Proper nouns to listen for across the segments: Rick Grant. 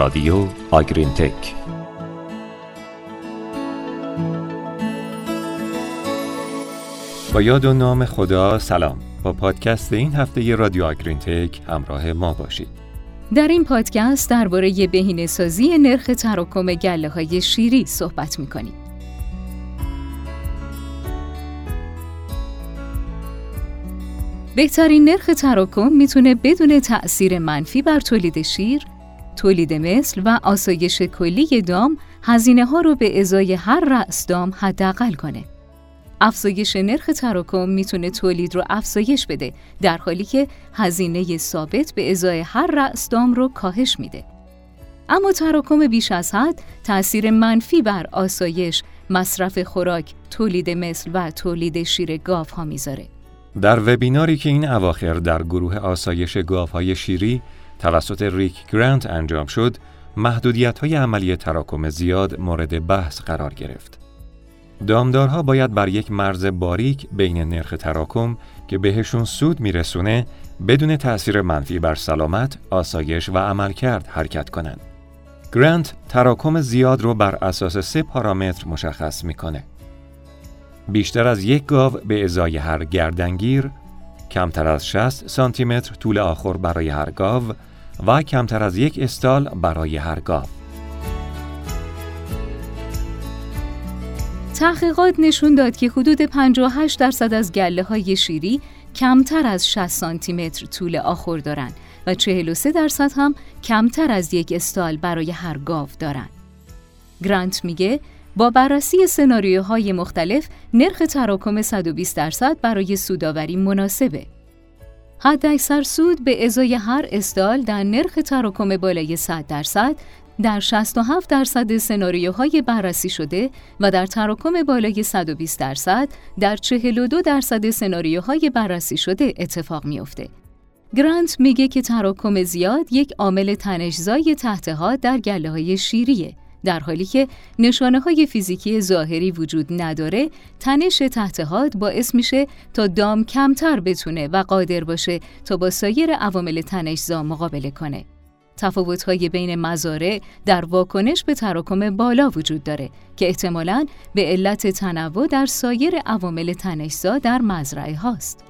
رادیو آگرین تک. با یاد و نام خدا سلام. با پادکست این هفته رادیو آگرین تک همراه ما باشید. در این پادکست درباره بهینه‌سازی نرخ تراکم گله‌های شیری صحبت می‌کنیم. بهترین نرخ تراکم میتونه بدون تأثیر منفی بر تولید شیر، تولید مثل و آسایش کلی دام هزینه ها رو به ازای هر رأس دام حداقل کنه. افزایش نرخ تراکم میتونه تولید رو افزایش بده، در حالی که هزینه ثابت به ازای هر رأس دام رو کاهش میده. اما تراکم بیش از حد تأثیر منفی بر آسایش، مصرف خوراک، تولید مثل و تولید شیر گاو ها میذاره. در وبیناری که این اواخر در گروه آسایش گاوهای شیری توسط ریک گرانت انجام شد، محدودیت‌های عملی تراکم زیاد مورد بحث قرار گرفت. دامدارها باید بر یک مرز باریک بین نرخ تراکم که بهشون سود میرسونه بدون تأثیر منفی بر سلامت، آسایش و عملکرد حرکت کنند. گرانت تراکم زیاد رو بر اساس 3 پارامتر مشخص میکنه: بیشتر از 1 گاو به ازای هر گردنگیر، کمتر از 60 سانتیمتر طول آخر برای هر گاو و کمتر از 1 استال برای هر گاو. تحقیقات نشون داد که حدود 58% از گله‌های شیری کمتر از 60 سانتیمتر طول آخر دارند و 43% هم کمتر از 1 استال برای هر گاو دارند. گرانت میگه با بررسی سناریوهای مختلف نرخ تراکم 120% برای سودآوری مناسبه. حداکثر سود به ازای هر استال در نرخ تراکم بالای 100% در 67% سناریوهای بررسی شده و در تراکم بالای 120% در 42% سناریوهای بررسی شده اتفاق میفته. گرانت میگه که تراکم زیاد یک عامل تنش‌زای تحت‌حاد در گله‌های شیریه. در حالی که نشانه‌های فیزیکی ظاهری وجود نداره، تنش تحت‌حاد باعث میشه تا دام کمتر بتونه و قادر باشه تا با سایر عوامل تنش‌زا مقابله کنه. تفاوت‌های بین مزارع در واکنش به تراکم بالا وجود داره که احتمالاً به علت تنوع در سایر عوامل تنش‌زا در مزرعه هاست.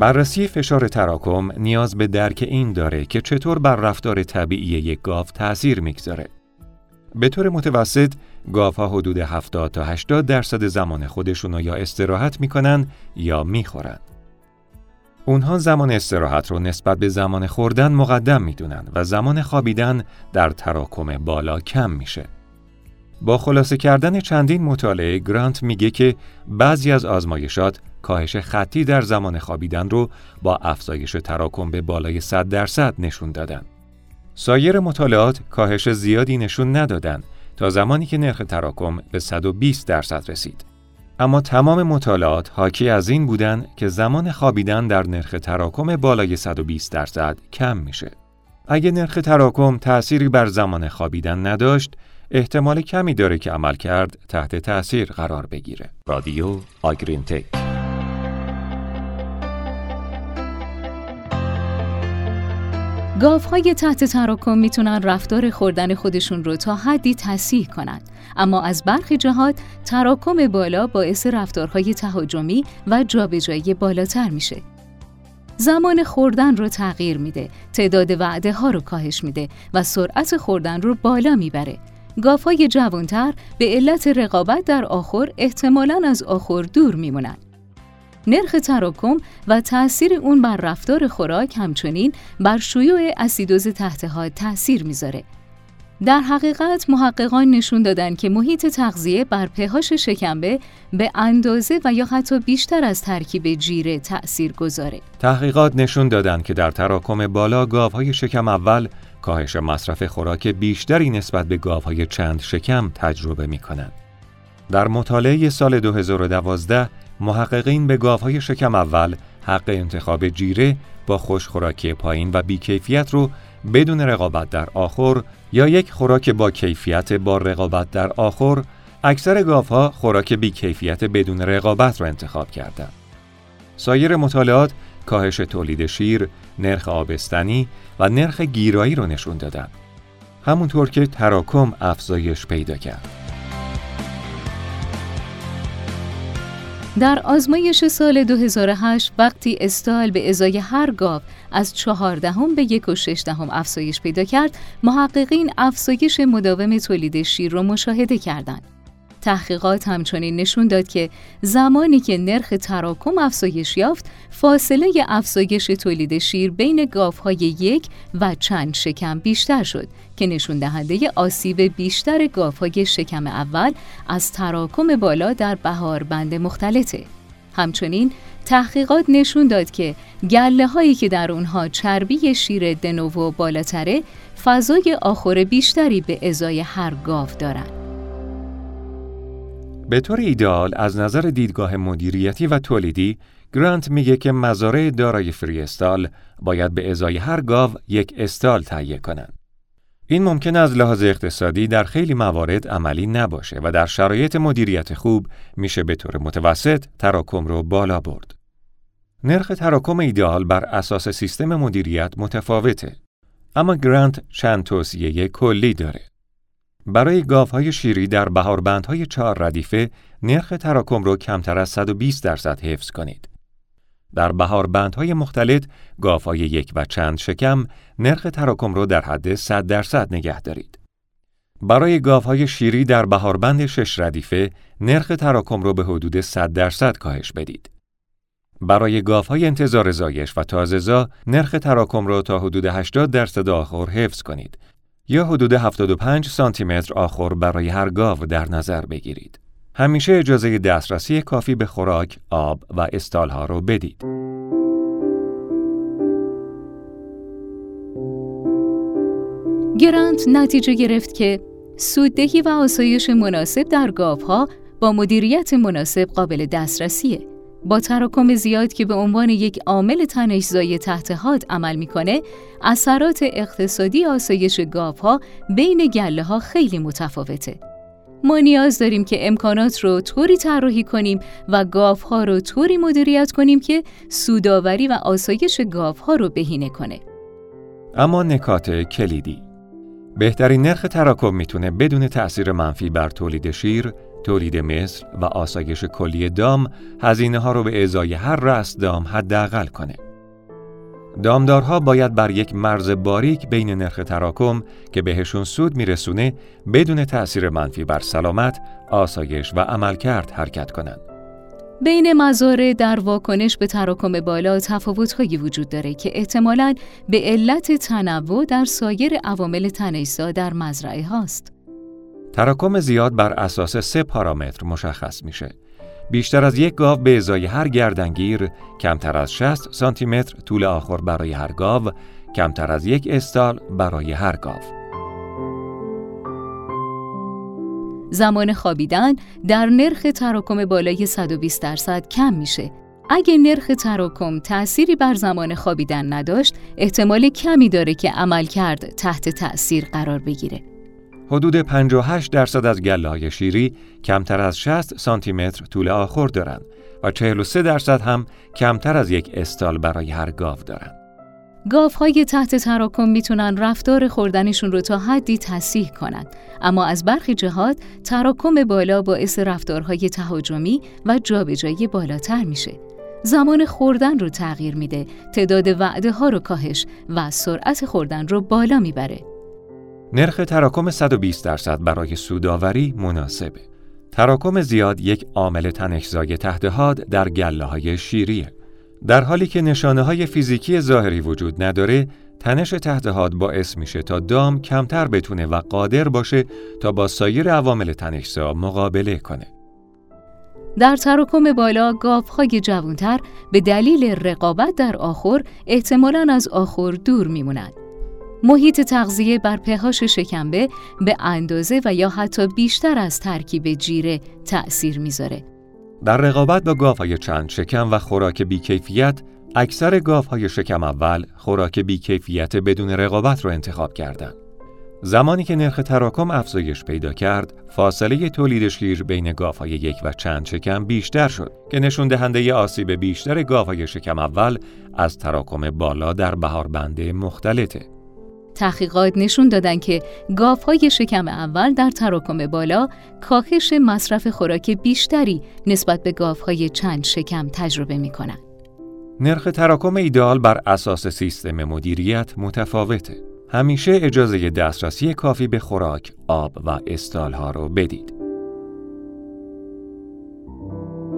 بررسی فشار تراکم نیاز به درک این داره که چطور بر رفتار طبیعی یک گاو تأثیر میگذاره. به طور متوسط، گاوها حدود 70 تا 80% زمان خودشونو یا استراحت میکنن یا میخورن. اونها زمان استراحت رو نسبت به زمان خوردن مقدم میدونن و زمان خوابیدن در تراکم بالا کم میشه. با خلاصه کردن چندین مطالعه، گرانت میگه که بعضی از آزمایشات کاهش خطی در زمان خوابیدن رو با افزایش تراکم به بالای 100% نشون دادن. سایر مطالعات کاهش زیادی نشون ندادن تا زمانی که نرخ تراکم به 120% رسید. اما تمام مطالعات حاکی از این بودن که زمان خوابیدن در نرخ تراکم بالای 120% کم میشه. اگه نرخ تراکم تأثیری بر زمان خوابیدن نداشت، احتمال کمی داره که عملکرد تحت تأثیر قرار بگیره. رادیو آگرین تک. گاوهای تحت تراکم میتونن رفتار خوردن خودشون رو تا حدی تصحیح کنن، اما از برخی جهات تراکم بالا باعث رفتارهای تهاجمی و جابجایی بالاتر میشه. زمان خوردن رو تغییر میده، تعداد وعده ها رو کاهش میده و سرعت خوردن رو بالا میبره. گاوهای جوانتر به علت رقابت در آخر احتمالاً از آخر دور میمونن. نرخ تراکم و تأثیر اون بر رفتار خوراک همچنین بر شیوع اسیدوز تحت‌حاد تأثیر میذاره. در حقیقت محققان نشون دادن که محیط تغذیه بر pH شکمبه به اندازه و یا حتی بیشتر از ترکیب جیره تأثیر گذاره. تحقیقات نشون دادن که در تراکم بالا گاوهای شکم اول کاهش مصرف خوراک بیشتری نسبت به گاوهای چند شکم تجربه میکنن. در مطالعه سال 2012 محققین به گاوهای شکم اول حق انتخاب جیره با خوشخوراکی پایین و بیکیفیت رو بدون رقابت در آخر یا یک خوراک با کیفیت با رقابت در آخر، اکثر گاوها خوراک بیکیفیت بدون رقابت رو انتخاب کردند. سایر مطالعات کاهش تولید شیر، نرخ آبستنی و نرخ گیرایی رو نشون دادن. همونطور که تراکم افزایش پیدا کرد. در آزمایش سال 2008 وقتی استایل به ازای هر گاو از 14 به 1.6 افزایش پیدا کرد، محققین افزایش مداوم تولید شیر را مشاهده کردند. تحقیقات همچنین نشون داد که زمانی که نرخ تراکم افزایش یافت، فاصله افزایش تولید شیر بین گاوهای یک و چند شکم بیشتر شد که نشون دهنده آسیب بیشتر گاوهای شکم اول از تراکم بالا در بهاربند مختلطه. همچنین تحقیقات نشون داد که گله هایی که در اونها چربی شیر دنوو بالاتره، فضای آخور بیشتری به ازای هر گاو دارن. به طور ایدئال از نظر دیدگاه مدیریتی و تولیدی، گرانت میگه که مزارع دارای فری استال باید به ازای هر گاو یک استال تهیه کنند. این ممکن از لحاظ اقتصادی در خیلی موارد عملی نباشه و در شرایط مدیریت خوب میشه به طور متوسط تراکم رو بالا برد. نرخ تراکم ایدئال بر اساس سیستم مدیریت متفاوته، اما گرانت چند توصیه کلی داره. برای گاوهای شیری در بهاربندهای 4 ردیفه نرخ تراکم رو کمتر از 120% حفظ کنید. در بهاربندهای مختلط گاوهای یک و چند شکم نرخ تراکم رو در حد 100% نگه دارید. برای گاوهای شیری در بهاربند 6 ردیفه نرخ تراکم رو به حدود 100% کاهش بدید. برای گاوهای انتظار زایش و تازه‌زا نرخ تراکم رو تا حدود 80% آخور حفظ کنید، یا حدود 75 سانتیمتر آخور برای هر گاو در نظر بگیرید. همیشه اجازه دسترسی کافی به خوراک، آب و استالها رو بدید. گرانت نتیجه گرفت که سوددهی و آسایش مناسب در گاوها با مدیریت مناسب قابل دسترسیه. با تراکم زیاد که به عنوان یک عامل تنش‌زایی تحت حاد عمل می‌کنه، اثرات اقتصادی آسایش گاوها بین گله‌ها خیلی متفاوته. ما نیاز داریم که امکانات رو طوری طراحی کنیم و گاوها رو طوری مدیریت کنیم که سودآوری و آسایش گاوها رو بهینه کنه. اما نکات کلیدی: بهترین نرخ تراکم میتونه بدون تأثیر منفی بر تولید شیر، تولید مثل و آسایش کلی دام هزینه ها رو به ازای هر رأس دام حداقل کنه. دامدارها باید بر یک مرز باریک بین نرخ تراکم که بهشون سود میرسونه بدون تأثیر منفی بر سلامت، آسایش و عملکرد حرکت کنن. بین مزارع در واکنش به تراکم بالا تفاوت‌هایی وجود داره که احتمالاً به علت تنوع در سایر عوامل تنش‌زا در مزرعه هاست. تراکم زیاد بر اساس 3 پارامتر مشخص میشه: بیشتر از یک گاو به ازای هر گردنگیر، کمتر از 60 سانتیمتر طول آخور برای هر گاو، کمتر از 1 استال برای هر گاو. زمان خوابیدن در نرخ تراکم بالای 120% کم میشه. اگه نرخ تراکم تأثیری بر زمان خوابیدن نداشت، احتمال کمی داره که عملکرد تحت تأثیر قرار بگیره. حدود 58% از گله‌های شیری کمتر از 60 سانتیمتر طول آخور دارن و 43% هم کمتر از 1 استال برای هر گاو دارن. گاوهای تحت تراکم میتونن رفتار خوردنشون رو تا حدی تصحیح کنن، اما از برخی جهات تراکم بالا باعث رفتارهای تهاجمی و جابجایی بالاتر میشه. زمان خوردن رو تغییر میده، تعداد وعده ها رو کاهش و سرعت خوردن رو بالا میبره. نرخ تراکم 120% برای سودآوری مناسبه. تراکم زیاد یک عامل تنش‌زای تحت حاد در گله‌های شیریه. در حالی که نشانه‌های فیزیکی ظاهری وجود نداره، تنش تحت حاد باعث میشه تا دام کمتر بتونه و قادر باشه تا با سایر عوامل تنش‌زا مقابله کنه. در تراکم بالا، گاوهای جوانتر به دلیل رقابت در آخور احتمالاً از آخور دور میمونند. محیط تغذیه بر pH شکمبه به اندازه و یا حتی بیشتر از ترکیب جیره تأثیر میذاره. در رقابت با گاوهای چند شکم و خوراک بیکیفیت، اکثر گاوهای شکم اول خوراک بیکیفیت بدون رقابت رو انتخاب کردند. زمانی که نرخ تراکم افزایش پیدا کرد، فاصله تولید شیر بین گاوهای یک و چند شکم بیشتر شد که نشون دهنده آسیب بیشتر گاوهای شکم اول از تراکم بالا در بهاربنده مختلطه. تحقیقات نشون دادن که گاوهای شکم اول در تراکم بالا کاهش مصرف خوراک بیشتری نسبت به گاوهای چند شکم تجربه می‌کنند. نرخ تراکم ایدئال بر اساس سیستم مدیریت متفاوته. همیشه اجازه دسترسی کافی به خوراک، آب و استالها رو بدید.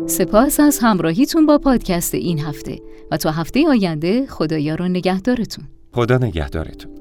سپاس از همراهیتون با پادکست این هفته و تا هفته آینده خدایا رو نگهدارتون. خدا نگهدارتون.